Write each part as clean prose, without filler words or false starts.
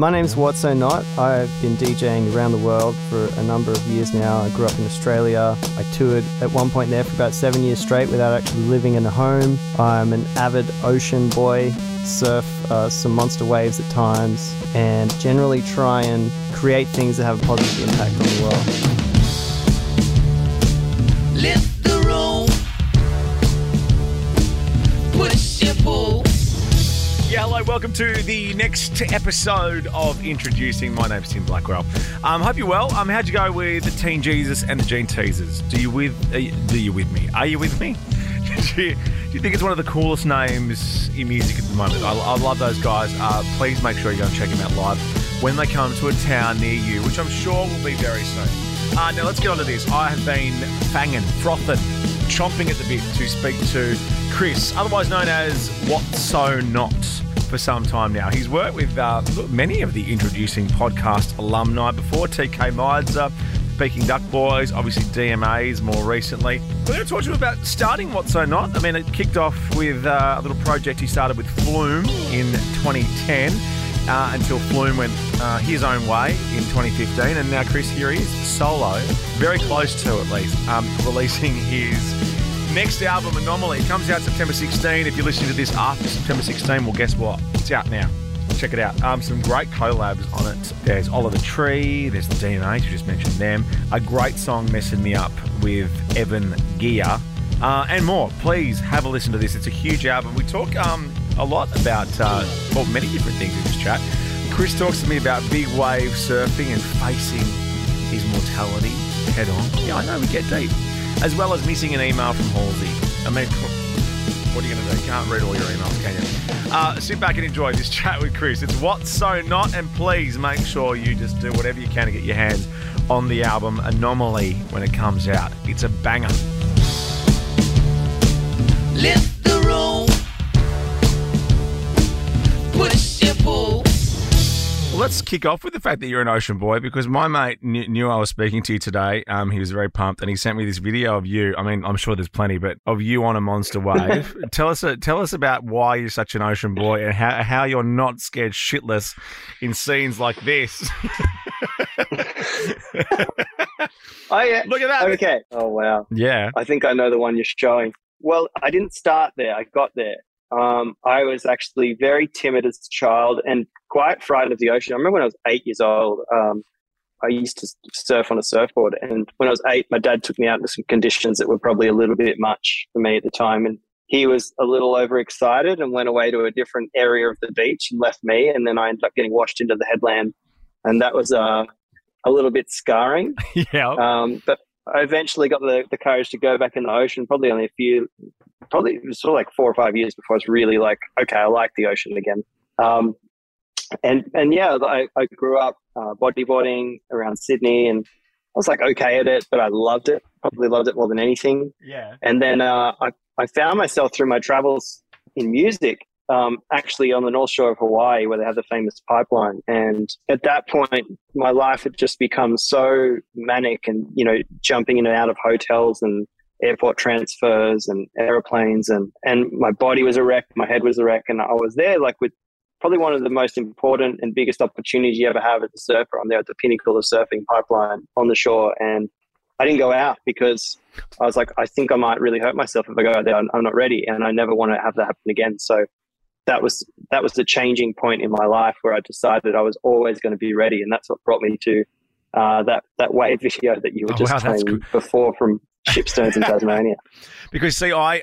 My name's What So Not. I've been DJing around the world for a number of years now. I grew up in Australia. I toured at one point there for about 7 years straight without actually living in a home. I'm an avid ocean boy, surf some monster waves at times, and generally try and create things that have a positive impact on the world. Lift the room. Push your pull. Yeah, hello, welcome to the next episode of Introducing. My name's Tim Blackwell. Hope you're well. How'd you go with the Teen Jesus and the Gene Teasers? Are you with me? Do you think it's one of the coolest names in music at the moment? I love those guys. Please make sure you go and check them out live when they come to a town near you, which I'm sure will be very soon. Now let's get on to this. I have been fanging, frothing, chomping at the bit to speak to Chris, otherwise known as What So Not, for some time now. He's worked with many of the Introducing podcast alumni before, TK Mides, Speaking Duck Boys, obviously DMAs more recently. We're going to talk to him about starting What So Not. I mean, it kicked off with a little project he started with Flume in 2010 until Flume went his own way in 2015. And now Chris here is solo, very close to at least, releasing his next album, Anomaly. It comes out September 16. If you're listening to this after September 16, well, guess what? It's out now. Check it out. Some great collabs on it. There's Oliver Tree. There's the DMAs. You just mentioned them. A great song, Messing Me Up, with Evan Giia. And more. Please have a listen to this. It's a huge album. We talk a lot about, well, many different things in this chat. Chris talks to me about big wave surfing and facing his mortality head on. Yeah, I know. We get deep. As well as missing an email from Halsey. I mean, what are you going to do? Can't read all your emails, can you? Sit back and enjoy this chat with Chris. It's What's So Not, and please make sure you just do whatever you can to get your hands on the album Anomaly when it comes out. It's a banger. Lift the room. Push your pull. Let's kick off with the fact that you're an ocean boy, because my mate knew I was speaking to you today. He was very pumped, and he sent me this video of you. I mean, I'm sure there's plenty, but of you on a monster wave. Tell us about why you're such an ocean boy and how you're not scared shitless in scenes like this. Oh, yeah. Look at that. Okay. Oh, wow. Yeah. I think I know the one you're showing. Well, I didn't start there. I got there. I was actually very timid as a child and quite frightened of the ocean. I remember when I was 8 years old, I used to surf on a surfboard. And when I was 8, my dad took me out into some conditions that were probably a little bit much for me at the time. And he was a little overexcited and went away to a different area of the beach and left me. And then I ended up getting washed into the headland. And that was a little bit scarring. Yeah. But I eventually got the courage to go back in the ocean, probably only a few, probably it was sort of like 4 or 5 years before I was really like, okay, I like the ocean again. And yeah, I grew up bodyboarding around Sydney, and I was like okay at it, but I loved it, probably loved it more than anything. Yeah. And then I found myself through my travels in music, actually on the North Shore of Hawaii where they have the famous pipeline. And at that point, my life had just become so manic and, you know, jumping in and out of hotels and airport transfers and airplanes, and my body was a wreck, my head was a wreck, and I was there like with probably one of the most important and biggest opportunities you ever have as a surfer. I'm there at the pinnacle of surfing, pipeline on the shore, and I didn't go out because I was like, I think I might really hurt myself if I go out there. I'm not ready, and I never want to have that happen again. So that was the changing point in my life where I decided I was always going to be ready, and that's what brought me to that wave video that you were just playing before from Shipstones in Tasmania. Because see, I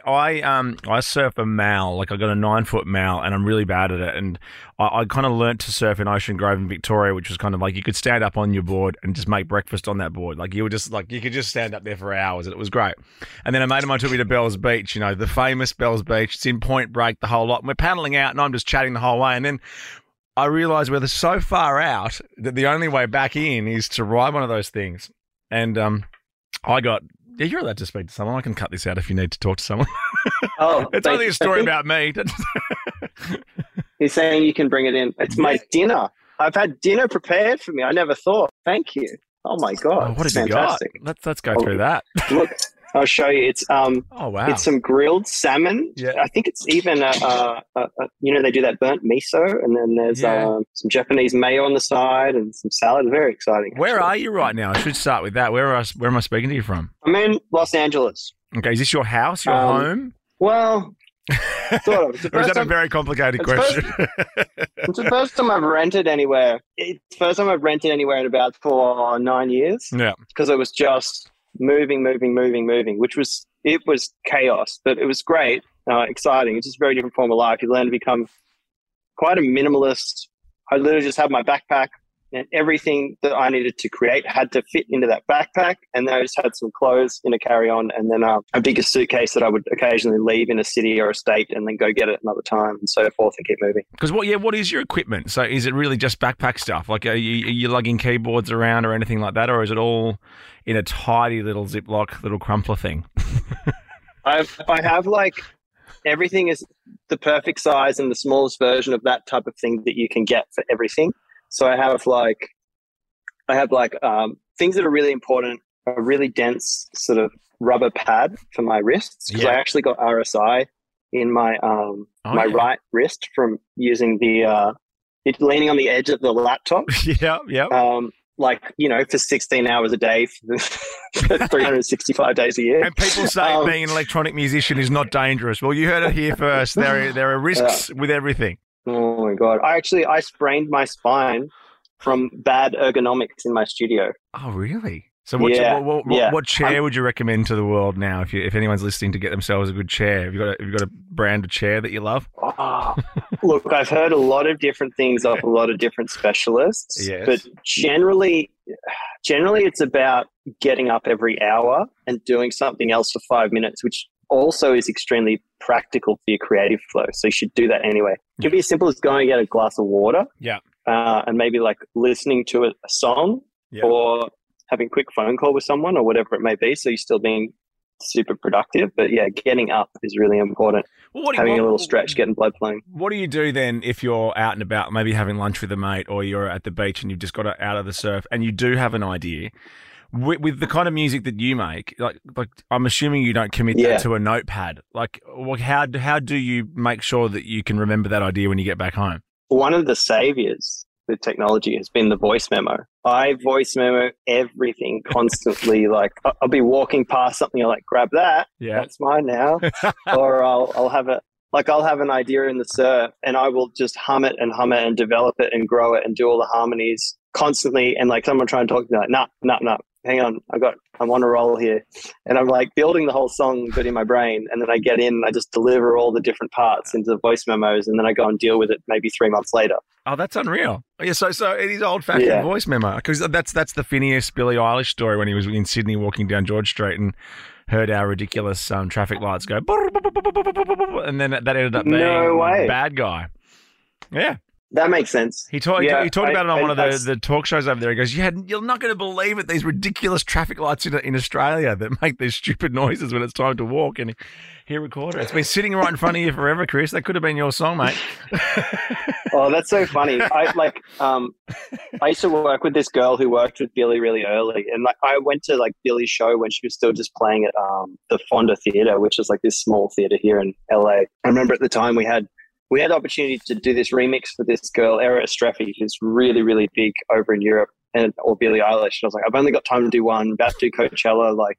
surf a mal, like I got a 9 foot mal, and I'm really bad at it. And I kind of learnt to surf in Ocean Grove in Victoria, which was kind of like you could stand up on your board and just make breakfast on that board. Like you were just like you could just stand up there for hours, and it was great. And then a mate of mine took me to Bells Beach, you know, the famous Bells Beach. It's in Point Break, the whole lot. And we're paddling out, and I'm just chatting the whole way, and then I realised we're so far out that the only way back in is to ride one of those things. And I got. Yeah, you're allowed to speak to someone. I can cut this out if you need to talk to someone. Oh, it's only a story about me. He's saying you can bring it in. It's my dinner. I've had dinner prepared for me. I never thought. Thank you. Oh my god! Oh, what have you got? Let's go through that. Look, I'll show you. It's oh, wow. It's some grilled salmon. Yeah. I think it's even you know, they do that burnt miso, and then there's some Japanese mayo on the side and some salad. Very exciting. Actually. Where are you right now? I should start with that. Where am I speaking to you from? I'm in Los Angeles. Okay, is this your house? Your home? Well, sort of. Or is that a very complicated question? It's the first time I've rented anywhere. It's the first time I've rented anywhere in about 9 years. Yeah, because it was just moving, which was, it was chaos, but it was great, exciting. It's just a very different form of life. You learn to become quite a minimalist. I literally just had my backpack, and everything that I needed to create had to fit into that backpack. And then I just had some clothes in a carry-on, and then a bigger suitcase that I would occasionally leave in a city or a state and then go get it another time and so forth and keep moving. Because what is your equipment? So is it really just backpack stuff? Like are you lugging keyboards around or anything like that? Or is it all in a tidy little Ziploc, little crumpler thing? I have like everything is the perfect size and the smallest version of that type of thing that you can get for everything. So I have things that are really important, a really dense sort of rubber pad for my wrists, because I actually got RSI in my right wrist from using the it leaning on the edge of the laptop. Yeah. Like, you know, for 16 hours a day for 365 days a year. And people say being an electronic musician is not dangerous. Well, you heard it here first. There are risks with everything. Oh my God. I sprained my spine from bad ergonomics in my studio. Oh, really? So what chair would you recommend to the world now if anyone's listening to get themselves a good chair? Have you got a brand of chair that you love? Look, I've heard a lot of different things off a lot of different specialists, but generally it's about getting up every hour and doing something else for 5 minutes, which also is extremely practical for your creative flow. So you should do that anyway. It could be as simple as going and get a glass of water and maybe like listening to a song or having a quick phone call with someone or whatever it may be. So you're still being super productive. But yeah, getting up is really important. Well, having a little stretch, getting blood flowing. What do you do then if you're out and about, maybe having lunch with a mate, or you're at the beach and you've just got out of the surf and you do have an idea? With the kind of music that you make, like I'm assuming you don't commit that to a notepad. Like, how do you make sure that you can remember that idea when you get back home? One of the saviors with technology has been the voice memo. I voice memo everything constantly. Like, I'll be walking past something, I'll like grab that. Yeah, that's mine now. Or I'll have an idea in the surf, and I will just hum it and develop it and grow it and do all the harmonies constantly. And like someone trying to talk to me, like, nah. Hang on, I'm on a roll here. And I'm like building the whole song, but in my brain. And then I get in and I just deliver all the different parts into the voice memos, and then I go and deal with it maybe 3 months later. Oh, that's unreal. Yeah, so it is old-fashioned voice memo. Because that's the Finneas, Billie Eilish story when he was in Sydney walking down George Street and heard our ridiculous traffic lights go, and then that ended up being Bad Guy. Yeah. That makes sense. He talked about it on one of the talk shows over there. He goes, you're not going to believe it, these ridiculous traffic lights in Australia that make these stupid noises when it's time to walk. And he recorded it. It's been sitting right in front of you forever, Chris. That could have been your song, mate. Oh, that's so funny. I used to work with this girl who worked with Billie really early. And like I went to like Billie's show when she was still just playing at the Fonda Theatre, which is like this small theatre here in LA. I remember at the time we had the opportunity to do this remix for this girl, Era Istrefi, who's really, really big over in Europe, or Billie Eilish. And I was like, I've only got time to do one, about to do Coachella, like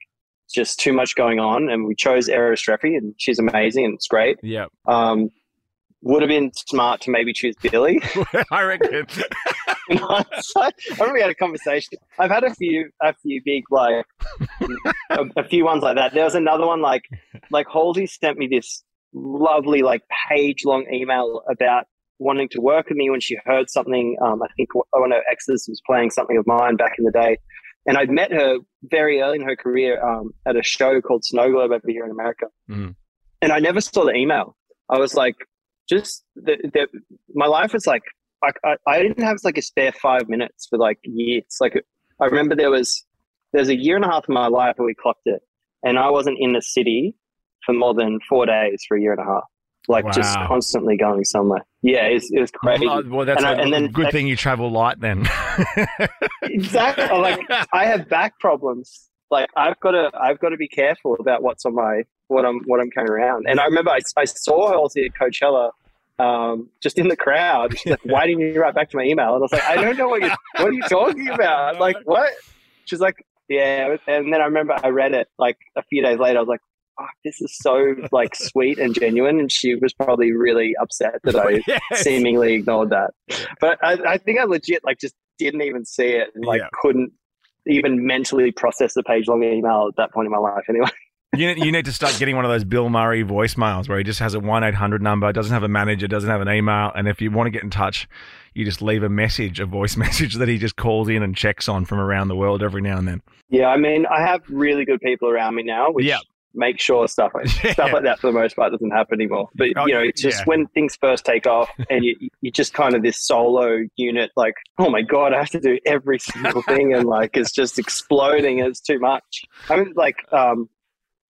just too much going on. And we chose Era Istrefi, and she's amazing and it's great. Yeah. Would have been smart to maybe choose Billie. I reckon. I remember we had a conversation. I've had a few big, like, a few ones like that. There was another one, like Halsey sent me this lovely like page-long email about wanting to work with me when she heard something. I think one of her exes was playing something of mine back in the day, and I'd met her very early in her career at a show called Snow Globe over here in America. And I never saw the email. I was like, just my life was like I didn't have like a spare 5 minutes for like years. Like I remember there's a year and a half of my life where we clocked it, and I wasn't in the city for more than 4 days for a year and a half. Like just constantly going somewhere. Yeah, it was crazy. Well, that's good thing you travel light then. Exactly. Like I have back problems. Like I've got to be careful about what's on my what I'm carrying around. And I remember I saw Halsey at Coachella, just in the crowd. She's like, "Why didn't you write back to my email?" And I was like, "I don't know what are you talking about?" I'm like, what? She's like, "Yeah." And then I remember I read it like a few days later. I was like, "Oh, this is so like sweet and genuine," and she was probably really upset that I seemingly ignored that. But I think I legit like just didn't even see it and like couldn't even mentally process the page-long email at that point in my life anyway. You need to start getting one of those Bill Murray voicemails where he just has a 1-800 number, doesn't have a manager, doesn't have an email, and if you want to get in touch, you just leave a message, a voice message that he just calls in and checks on from around the world every now and then. Yeah, I mean, I have really good people around me now, which make sure stuff like that for the most part doesn't happen anymore. But, you know, it's just when things first take off and you're just kind of this solo unit, like, oh, my God, I have to do every single thing. And, like, it's just exploding. It's too much. I mean, like,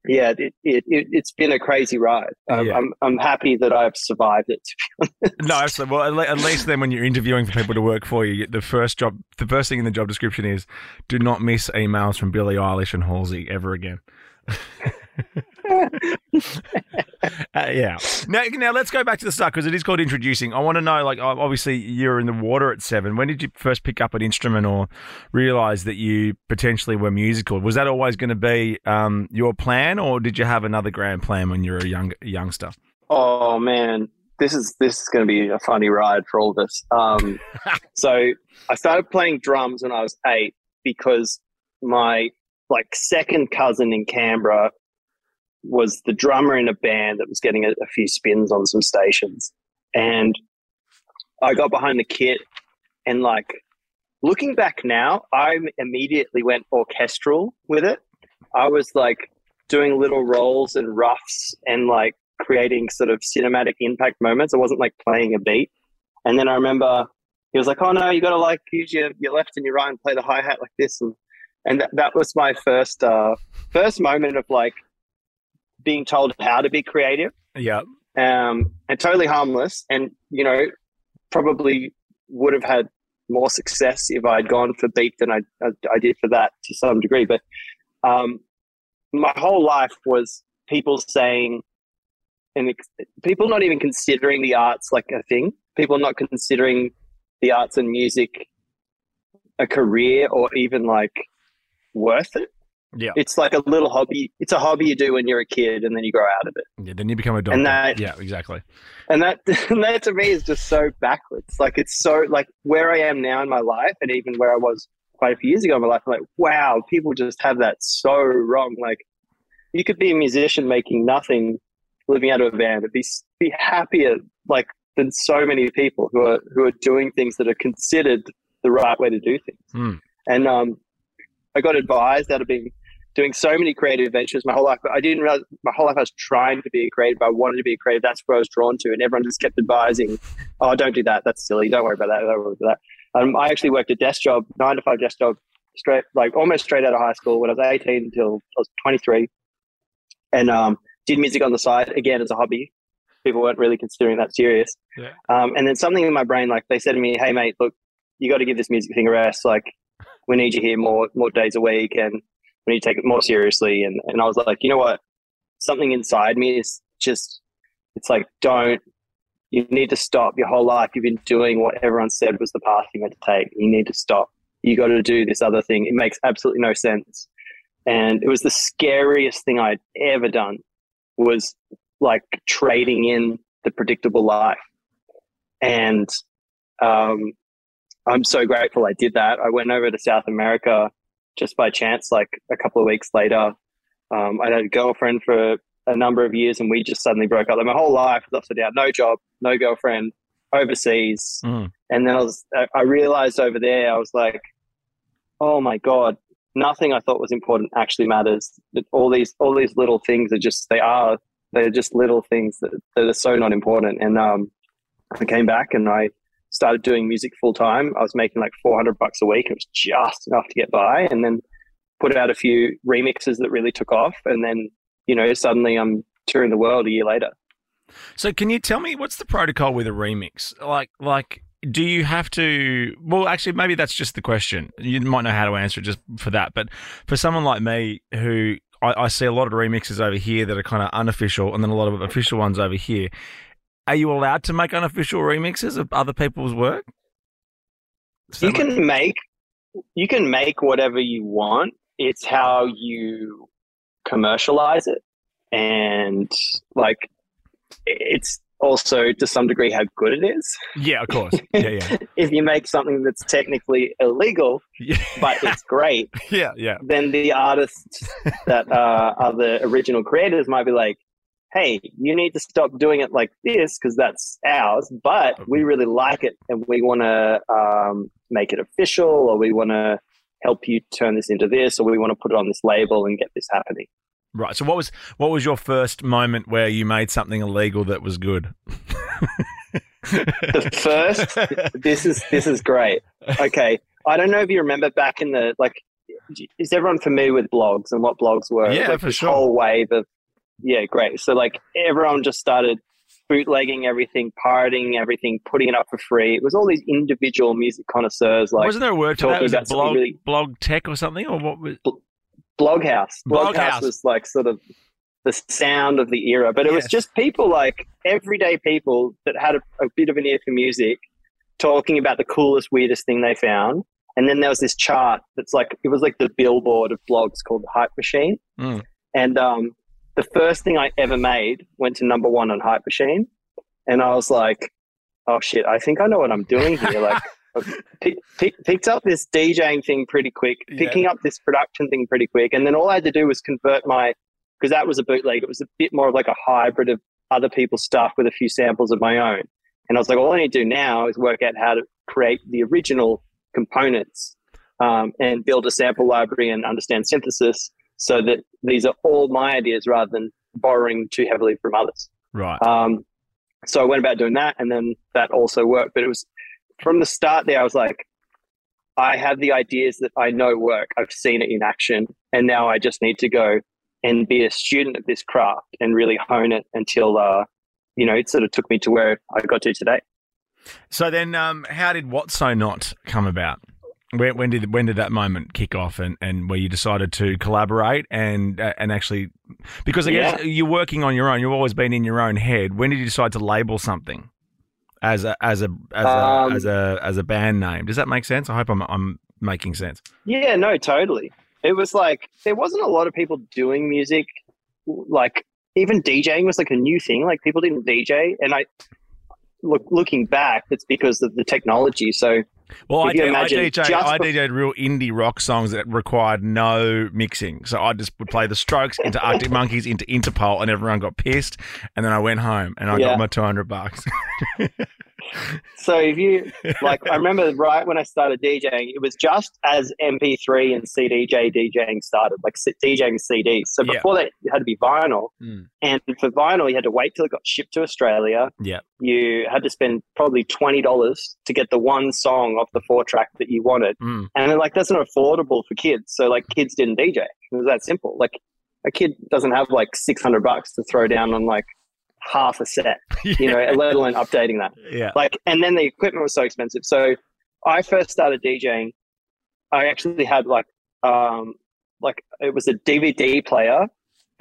it's been a crazy ride. I'm happy that I've survived it, to be honest. No, absolutely. Well, at least then when you're interviewing for people to work for you, the first thing in the job description is do not miss emails from Billie Eilish and Halsey ever again. Now let's go back to the start, because it is called introducing. I want to know, like, obviously you're in the water at 7. When did you first pick up an instrument or realize that you potentially were musical? Was that always going to be your plan, or did you have another grand plan when you were a youngster? Oh man, this is going to be a funny ride for all of us. So I started playing drums when I was 8 because my like second cousin in Canberra was the drummer in a band that was getting a few spins on some stations. And I got behind the kit and like looking back now, I immediately went orchestral with it. I was like doing little rolls and ruffs and like creating sort of cinematic impact moments. I wasn't like playing a beat. And then I remember he was like, "Oh no, you got to like use your left and your right and play the hi-hat like this." And that was my first moment of like being told how to be creative. Yeah. And totally harmless, and you know, probably would have had more success if I'd gone for beat than I did for that to some degree. But my whole life was people saying, and people not even considering the arts like a thing. People not considering the arts and music a career or even like worth it. Yeah, it's like a little hobby. It's a hobby you do when you're a kid, and then you grow out of it. Yeah, then you become a doctor. Yeah, exactly. And that to me is just so backwards. Like it's so like where I am now in my life, and even where I was quite a few years ago in my life. I'm like, wow, people just have that so wrong. Like you could be a musician making nothing, living out of a van, and be happier like than so many people who are doing things that are considered the right way to do things. And I got advised out of doing so many creative ventures my whole life, but I didn't realize my whole life I was trying to be a creative. I wanted to be a creative. That's where I was drawn to. And everyone just kept advising, "Oh, don't do that. That's silly. Don't worry about that. Don't worry about that." I actually worked a desk job, 9-to-5 desk job, almost straight out of high school when I was 18 until I was 23, and did music on the side again as a hobby. People weren't really considering that serious. Yeah. And then something in my brain, like they said to me, "Hey mate, look, you got to give this music thing a rest. Like, we need you here more days a week, and we need to take it more seriously." And I was like, you know what? Something inside me is just, it's like, you need to stop. Your whole life you've been doing what everyone said was the path you meant to take. You need to stop. You got to do this other thing. It makes absolutely no sense. And it was the scariest thing I'd ever done, was like trading in the predictable life. And I'm so grateful I did that. I went over to South America just by chance, like a couple of weeks later. I had a girlfriend for a number of years, and we just suddenly broke up. Like my whole life was upside down. No job, no girlfriend, overseas. And then I realized over there, I was like, oh my God, nothing I thought was important actually matters. All these little things are just, they're just little things that are so not important. And I came back and I started doing music full time. I was making like $400 a week. It was just enough to get by, and then put out a few remixes that really took off. And then, you know, suddenly I'm touring the world a year later. So can you tell me what's the protocol with a remix? Like do you have to, well, actually, maybe that's just the question. You might know how to answer it just for that. But for someone like me who, I see a lot of remixes over here that are kind of unofficial and then a lot of official ones over here. Are you allowed to make unofficial remixes of other people's work? You can make, whatever you want. It's how you commercialize it. And like, it's also to some degree how good it is. Yeah, of course. Yeah, yeah. If you make something that's technically illegal, yeah, but it's great, yeah, yeah, then the artists that are the original creators might be like, hey, you need to stop doing it like this because that's ours, but we really like it and we want to make it official, or we want to help you turn this into this, or we want to put it on this label and get this happening. Right. So what was your first moment where you made something illegal that was good? The first, this is great. Okay. I don't know if you remember back in the, like, is everyone familiar with blogs and what blogs were? Yeah, like, for sure. Whole wave of, yeah, great. So like everyone just started bootlegging everything, pirating everything, putting it up for free. It was all these individual music connoisseurs. Like, wasn't there a word for that? Was it blog, really... blog tech or something, or what was? Bloghouse. Bloghouse was like sort of the sound of the era, but it was just people, like everyday people that had a bit of an ear for music, talking about the coolest, weirdest thing they found. And then there was this chart that's like, it was like the Billboard of blogs, called the Hype Machine. Mm. And the first thing I ever made went to #1 on Hype Machine. And I was like, oh shit, I think I know what I'm doing here. Like, picked up this DJing thing pretty quick, picking up this production thing pretty quick, and then all I had to do was convert my, because that was a bootleg, it was a bit more of like a hybrid of other people's stuff with a few samples of my own, and I was like, all I need to do now is work out how to create the original components and build a sample library and understand synthesis so that these are all my ideas rather than borrowing too heavily from others. Right. So I went about doing that, and then that also worked, but it was from the start there, I was like, I have the ideas that I know work. I've seen it in action. And now I just need to go and be a student of this craft and really hone it until, you know, it sort of took me to where I got to today. So then how did What So Not come about? When did that moment kick off, and where you decided to collaborate and actually, because I guess you're working on your own, you've always been in your own head. When did you decide to label something as a band name? Does that make sense? I hope I'm making sense. Yeah, no, totally. It was like, there wasn't a lot of people doing music. Like, even DJing was like a new thing. Like, people didn't DJ, and looking back, it's because of the technology. So, well, I DJ'd real indie rock songs that required no mixing. So I just would play The Strokes into Arctic Monkeys into Interpol, and everyone got pissed. And then I went home and I got my $200. So if you like, I remember right when I started DJing, it was just as MP3 and CDJ DJing started, like DJing CDs. So before that, it had to be vinyl, and for vinyl, you had to wait till it got shipped to Australia. Yeah, you had to spend probably $20 to get the one song off the 4-track that you wanted, and then, like, that's not affordable for kids. So like, kids didn't DJ. It was that simple. Like, a kid doesn't have like $600 to throw down on like half a set, you know, let alone updating that. Yeah. Like, and then the equipment was so expensive. So I first started DJing. I actually had like it was a DVD player,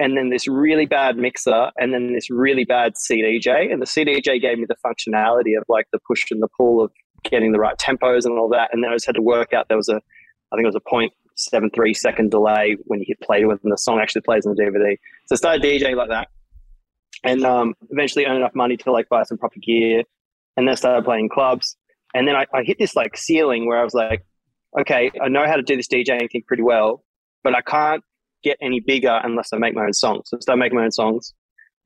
and then this really bad mixer, and then this really bad CDJ. And the CDJ gave me the functionality of like the push and the pull of getting the right tempos and all that. And then I just had to work out, there was I think it was a 0.73-second delay when you hit play when the song actually plays on the DVD. So I started DJing like that. And eventually earned enough money to like buy some proper gear, and then started playing clubs. And then I hit this like ceiling where I was like, okay, I know how to do this DJing thing pretty well, but I can't get any bigger unless I make my own songs. So I started making my own songs.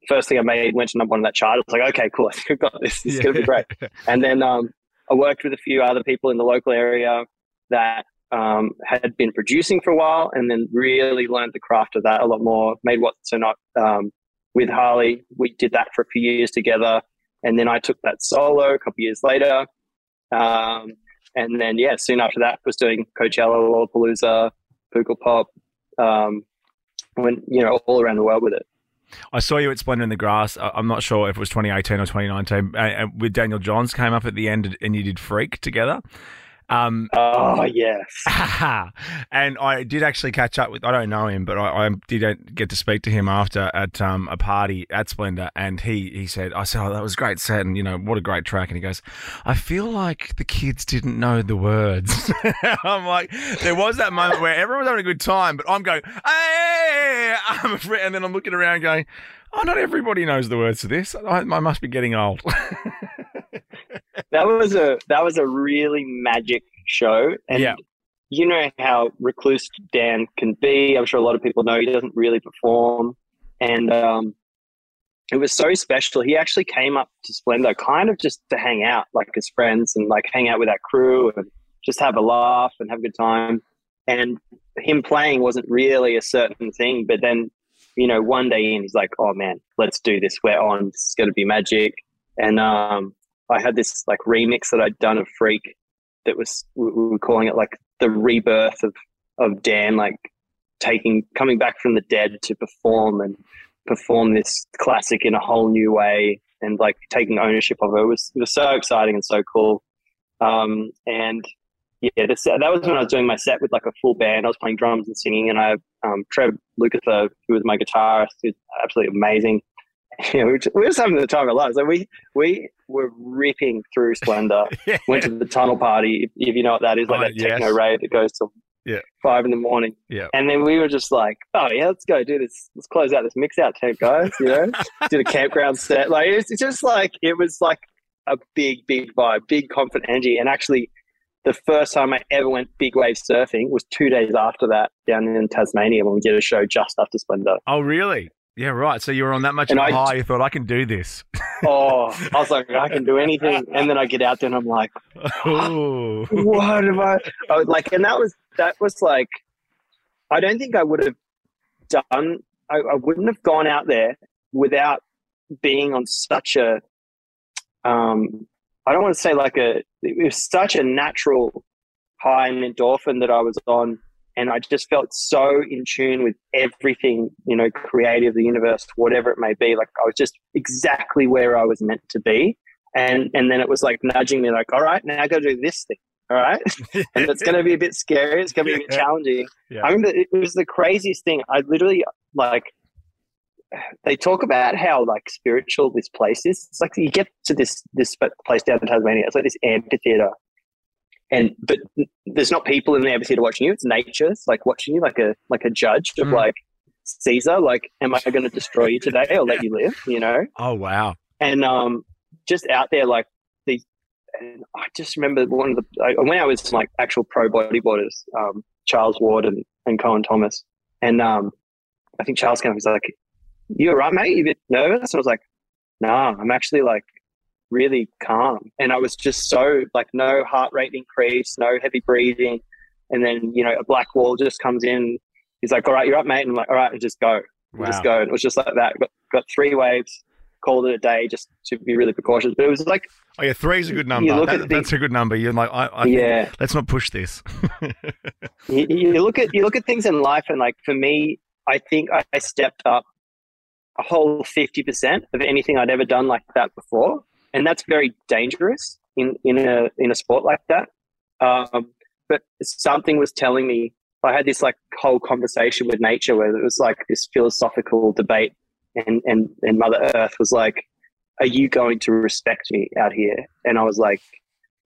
First thing I made went to #1 on that chart. I was like, okay, cool, I think I've got this. This is going to be great. And then I worked with a few other people in the local area that had been producing for a while, and then really learned the craft of that a lot more, made What So Not with Harley. We did that for a few years together, and then I took that solo a couple of years later. And then, yeah, soon after that, was doing Coachella, Lollapalooza, Pookle Pop, went, you know, all around the world with it. I saw you at Splendor in the Grass. I'm not sure if it was 2018 or 2019. With Daniel Johns came up at the end and you did Freak together. Oh, yes. And I did actually catch up with, I don't know him, but I did get to speak to him after at a party at Splendor. And he said, I said, oh, that was a great set. And, you know, what a great track. And he goes, I feel like the kids didn't know the words. I'm like, there was that moment where everyone was having a good time, but I'm going, hey, I'm a friend. And then I'm looking around going, oh, not everybody knows the words to this. I must be getting old. That was a really magic show. And you know how recluse Dan can be. I'm sure a lot of people know he doesn't really perform. And it was so special. He actually came up to Splendor kind of just to hang out, like as friends, and like hang out with our crew and just have a laugh and have a good time. And him playing wasn't really a certain thing. But then, you know, one day in, he's like, oh, man, let's do this. We're on. It's going to be magic. And I had this like remix that I'd done of Freak that was, we were calling it like the rebirth of Dan, like coming back from the dead to perform this classic in a whole new way and like taking ownership of it. It was so exciting and so cool. And yeah, that was when I was doing my set with like a full band. I was playing drums and singing, and I Trev Lukather, who was my guitarist, who's absolutely amazing. Yeah, we were just having the time of our lives. Like we were ripping through Splendor. Yeah. Went to the tunnel party, if you know what that is, like techno rave that goes till 5 in the morning. Yeah. And then we were just like, oh yeah, let's go do this. Let's close out this mix out tent, guys. You know, did a campground set. Like it's just like it was like a big, big vibe, big confident energy. And actually, the first time I ever went big wave surfing was 2 days after that down in Tasmania when we did a show just after Splendor. Oh, really? Yeah, right. So you were on that much of a high, you thought, I can do this. Oh, I was like, I can do anything. And then I get out there and I'm like, oh, what am I was like? And that was like, I don't think I would have done, I wouldn't have gone out there without being on such a, I don't want to say like it was such a natural high and endorphin that I was on. And I just felt so in tune with everything, you know, creative, the universe, whatever it may be. Like I was just exactly where I was meant to be. And then it was like nudging me like, all right, now I got to do this thing. All right. And it's going to be a bit scary. It's going to be a bit challenging. Yeah. I remember it was the craziest thing. I literally like, they talk about how like spiritual this place is. It's like you get to this place down in Tasmania. It's like this amphitheater. But there's not people in the amphitheater watching you. It's nature. It's like watching you like a judge of like Caesar. Like, am I going to destroy you today or let you live? You know? Oh wow! And just out there like and I just remember when I was like actual pro bodyboarders, Charles Ward and Cohen Thomas, and I think Charles came up and was like, "You all right, mate? You a bit nervous?" And I was like, "Nah, I'm actually like." Really calm, and I was just so like no heart rate increase, no heavy breathing, and then you know a black wall just comes in. He's like, "All right, you're up, mate." And I'm like, "All right, just go, just go." And it was just like that. Got 3 waves, called it a day, just to be really precautious. But it was like, "Oh yeah, 3's a good number. That's a good number." You're like, let's not push this." you look at things in life, and like for me, I think I stepped up a whole 50% of anything I'd ever done like that before. And that's very dangerous in a sport like that. But something was telling me, I had this like whole conversation with nature where it was like this philosophical debate and Mother Earth was like, are you going to respect me out here? And I was like,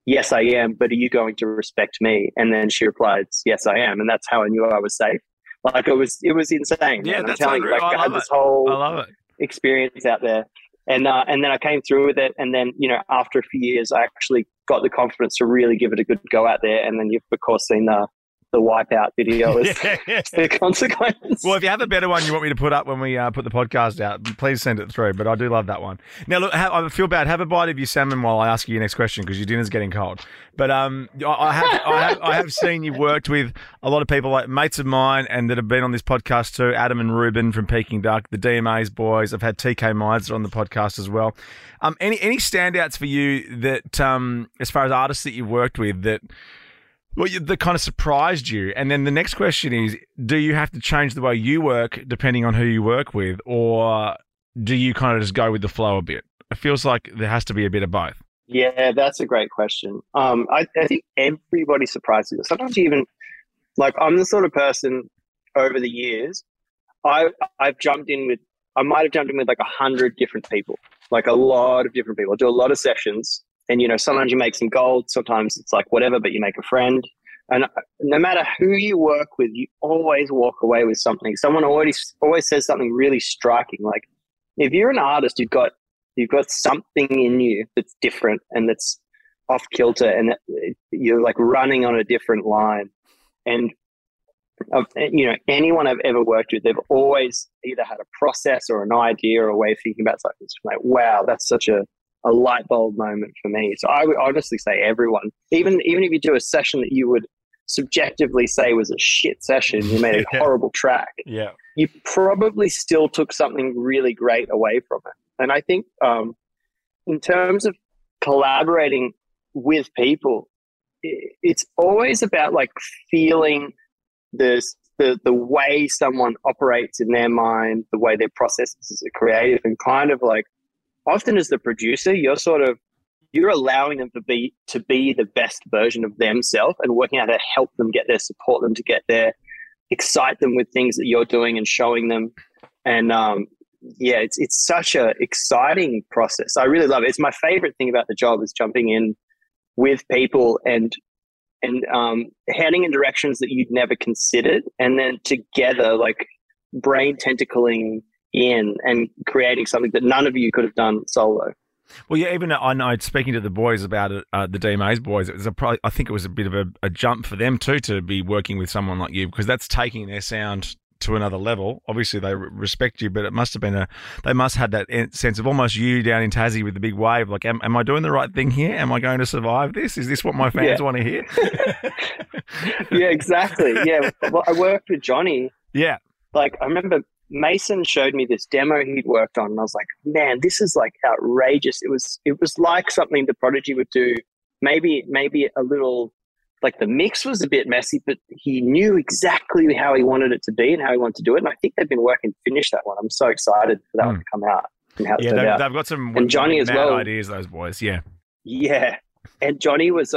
yes, I am. But are you going to respect me? And then she replied, yes, I am. And that's how I knew I was safe. Like it was insane. Yeah, that's unreal. Like I had this whole experience out there. And then I came through with it. And then, you know, after a few years, I actually got the confidence to really give it a good go out there. And then you've, of course, seen the wipeout video as the consequence. Well, if you have a better one you want me to put up when we put the podcast out, please send it through. But I do love that one. Now, look, I feel bad. Have a bite of your salmon while I ask you your next question because your dinner's getting cold. But I have seen you've worked with a lot of people, like mates of mine and that have been on this podcast too, Adam and Ruben from Peking Duck, the DMAs boys. I've had TK Mides on the podcast as well. Any standouts for you that as far as artists that you've worked with that well, that kind of surprised you? And then the next question is, do you have to change the way you work depending on who you work with, or do you kind of just go with the flow a bit? It feels like there has to be a bit of both. Yeah, that's a great question. I think everybody surprises us. Sometimes even, like, I'm the sort of person over the years, I might have jumped in with like 100 different people, like a lot of different people. I do a lot of sessions, and, you know, sometimes you make some gold, sometimes it's like whatever, but you make a friend. And no matter who you work with, you always walk away with something. Someone always says something really striking. Like, if you're an artist, you've got something in you that's different and that's off kilter, and you're like running on a different line. And, you know, anyone I've ever worked with, they've always either had a process or an idea or a way of thinking about something. It's like, wow, that's such a light bulb moment for me. So I would honestly say everyone, even if you do a session that you would subjectively say was a shit session, you made a horrible track, you probably still took something really great away from it. And I think in terms of collaborating with people, it's always about like feeling the way someone operates in their mind, the way their processes are creative, and kind of like, often as the producer, you're allowing them to be the best version of themselves and working out how to help them get there, support them to get there, excite them with things that you're doing and showing them. And yeah, it's such an exciting process. I really love it. It's my favorite thing about the job is jumping in with people and heading in directions that you'd never considered, and then together like brain tentacling in and creating something that none of you could have done solo. Well, yeah, even I know, speaking to the boys about it, the DMAs boys, I think it was a bit of a jump for them too to be working with someone like you, because that's taking their sound to another level. Obviously, they respect you, but it must have been they must have had that sense of almost you down in Tassie with the big wave. Like, am I doing the right thing here? Am I going to survive this? Is this what my fans want to hear? Yeah, exactly. Yeah, well, I worked with Johnny. Yeah, like I remember Mason showed me this demo he'd worked on, and I was like, man, this is like outrageous. It was like something the Prodigy would do. Maybe a little. Like the mix was a bit messy, but he knew exactly how he wanted it to be and how he wanted to do it. And I think they've been working to finish that one. I'm so excited for that one to come out. And how they've got some and Johnny as well ideas, those boys. Yeah. Yeah. And Johnny was,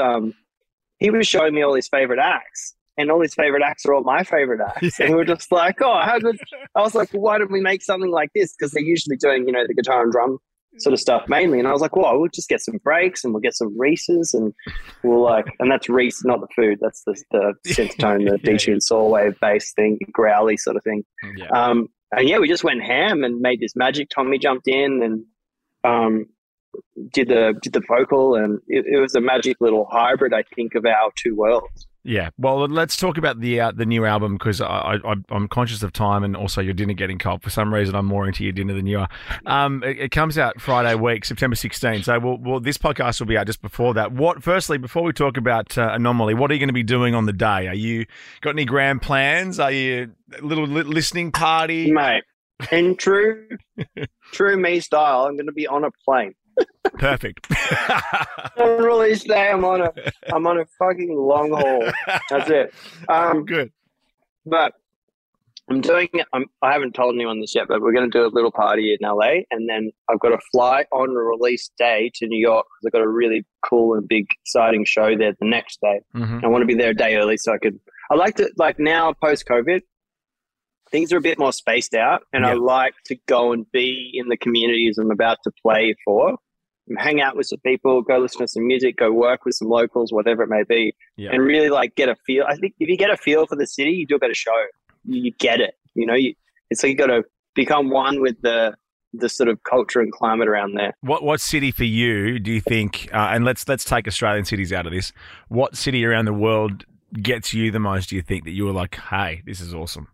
he was showing me all his favorite acts, and all his favorite acts are all my favorite acts. Yeah. And we were just like, oh, how good. I was like, well, why don't we make something like this? Because they're usually doing, you know, the guitar and drum sort of stuff mainly. And I was like, well, we'll just get some breaks and we'll get some Reese's and we'll like, and that's Reese, not the food. That's the synth tone, the detuned saw wave bass thing, growly sort of thing. Yeah. And yeah, we just went ham and made this magic. Tommy jumped in and did the vocal, and it was a magic little hybrid, I think, of our two worlds. Yeah, well, let's talk about the new album, because I'm conscious of time, and also your dinner getting cold. For some reason, I'm more into your dinner than you are. It comes out Friday week, September 16th. So this podcast will be out just before that. Firstly, before we talk about Anomaly, what are you going to be doing on the day? Are you got any grand plans? Are you a little listening party? Mate, in true me style, I'm going to be on a plane. Perfect. On release day, I'm on a fucking long haul. That's it. Good. But I'm doing it. I haven't told anyone this yet, but we're going to do a little party in LA, and then I've got to fly on release day to New York because I've got a really cool and big, exciting show there the next day. Mm-hmm. I want to be there a day early so I could. I like to now post COVID. Things are a bit more spaced out, and I like to go and be in the communities I'm about to play for, hang out with some people, go listen to some music, go work with some locals, whatever it may be, and really like get a feel. I think if you get a feel for the city, you do a better show. You get it. You know, it's like you got to become one with the sort of culture and climate around there. What city for you do you think, and let's take Australian cities out of this, what city around the world gets you the most, do you think, that you were like, hey, this is awesome?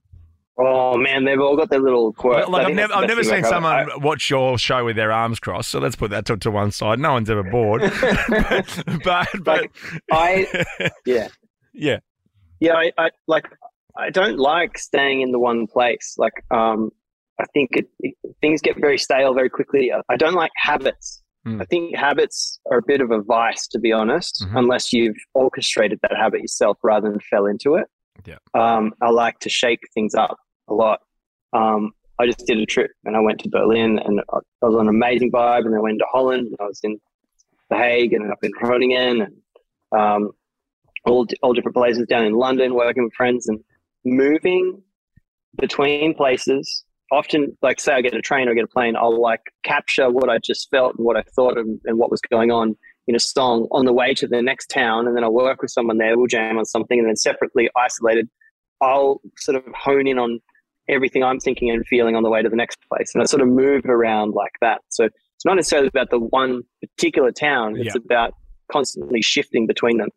Oh man, they've all got their little quirks. Like, I've never seen someone watch your show with their arms crossed. So let's put that to one side. No one's ever bored. I don't like staying in the one place. Like, I think things get very stale very quickly. I don't like habits. I think habits are a bit of a vice, to be honest, unless you've orchestrated that habit yourself rather than fell into it. Yeah. I like to shake things up a lot. I just did a trip and I went to Berlin and I was on an amazing vibe, and I went to Holland and I was in The Hague and up in Groningen and all different places, down in London working with friends and moving between places. Often, like say I get a train or I get a plane, I'll like capture what I just felt and what I thought and what was going on in a song on the way to the next town, and then I'll work with someone there, we'll jam on something, and then separately, isolated, I'll sort of hone in on everything I'm thinking and feeling on the way to the next place. And I sort of move around like that. So it's not necessarily about the one particular town. It's about constantly shifting between them.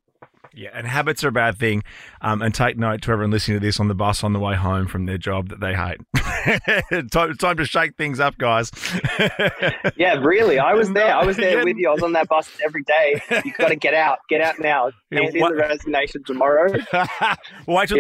Yeah, and habits are a bad thing. And take note to everyone listening to this on the bus on the way home from their job that they hate. Time to shake things up, guys. Yeah, really. I was there with you. I was on that bus every day. You've got to get out. Get out now. Hand in the resignation tomorrow. Wait till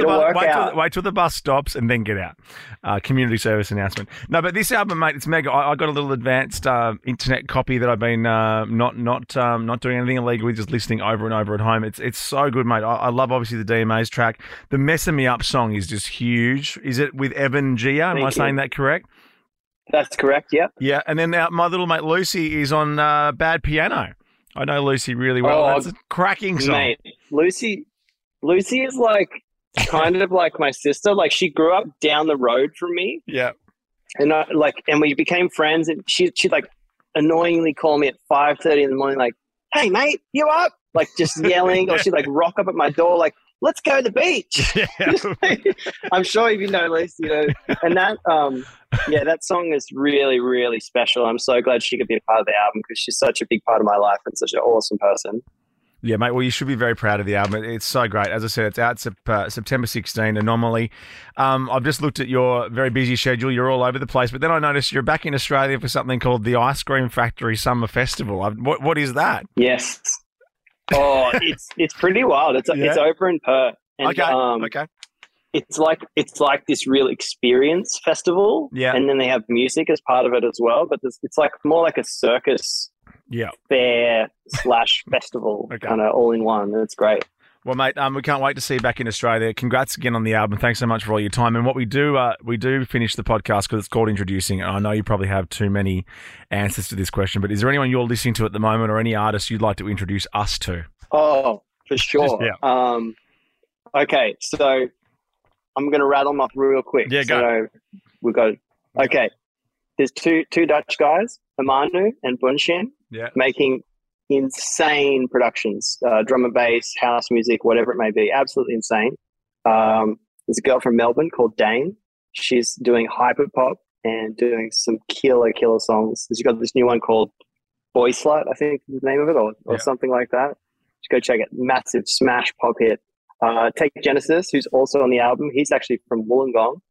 the bus stops and then get out. Community service announcement. No, but this album, mate, it's mega. I got a little advanced internet copy that I've been not doing anything illegal with, just listening over and over at home. It's so good, mate. I love, obviously, the DMAs track. The Messing Me Up song is just huge. Is it with Evan Giia? Am I saying that correct? That's correct, yeah. Yeah, and then my little mate Lucy is on Bad Piano. I know Lucy really well. That's a cracking song. Mate, Lucy is like kind of like my sister. Like, she grew up down the road from me. Yeah. And and we became friends, and she'd like annoyingly call me at 5:30 in the morning, like, "Hey, mate, you up?" Like, just yelling, or she'd like rock up at my door, like, "Let's go to the beach." Yeah. I'm sure if you know Lucy, you know. And that, that song is really, really special. I'm so glad she could be a part of the album because she's such a big part of my life and such an awesome person. Yeah, mate. Well, you should be very proud of the album. It's so great. As I said, it's out September 16, Anomaly. I've just looked at your very busy schedule. You're all over the place. But then I noticed you're back in Australia for something called the Ice Cream Factory Summer Festival. What is that? Yes. Oh, it's pretty wild. It's over in Perth. And, okay. It's like this real experience festival. Yeah. And then they have music as part of it as well. But it's like more like a circus fair / festival kind of all in one. It's great. Well, mate, we can't wait to see you back in Australia. Congrats again on the album. Thanks so much for all your time. And what we do finish the podcast because it's called Introducing. And I know you probably have too many answers to this question, but is there anyone you're listening to at the moment or any artist you'd like to introduce us to? Oh, for sure. Yeah. Okay, so I'm going to rattle them up real quick. Yeah, go. So we've got – okay, there's two Dutch guys, Amanu and Bunshin, making – insane productions, drum and bass, house music, whatever it may be, absolutely insane. There's a girl from Melbourne called Dane. She's doing hyper pop and doing some killer songs. She's got this new one called Boy Slut, I think is the name of it, or something like that. Just go check it. Massive smash pop hit. Take Genesis, who's also on the album. He's actually from Wollongong.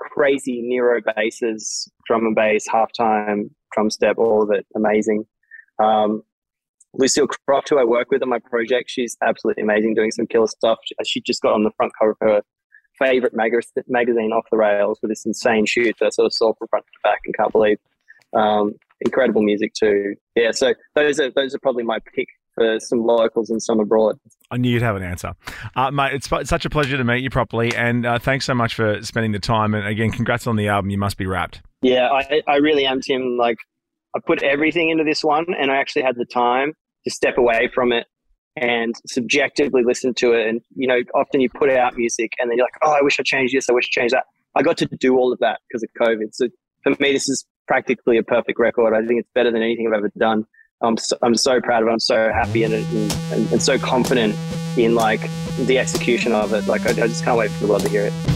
Crazy Nero basses, drum and bass, halftime, drum step, all of it, amazing. Lucille Croft, who I work with on my project, she's absolutely amazing, doing some killer stuff. She just got on the front cover of her favorite magazine, Off the Rails, with this insane shoot that I sort of saw from front to back and can't believe. Incredible music too. Yeah, so those are probably my pick for some locals and some abroad. I knew you'd have an answer. Mate, it's such a pleasure to meet you properly, and thanks so much for spending the time. And again, congrats on the album. You must be wrapped. Yeah, I really am, Tim. Like, I put everything into this one, and I actually had the time to step away from it and subjectively listen to it. And, you know, often you put out music and then you're like, oh, I wish I changed this, I wish I changed that. I got to do all of that because of COVID. So for me, this is practically a perfect record. I think it's better than anything I've ever done. I'm so proud of it. I'm so happy in it and so confident in, like, the execution of it. Like, I just can't wait for the world to hear it.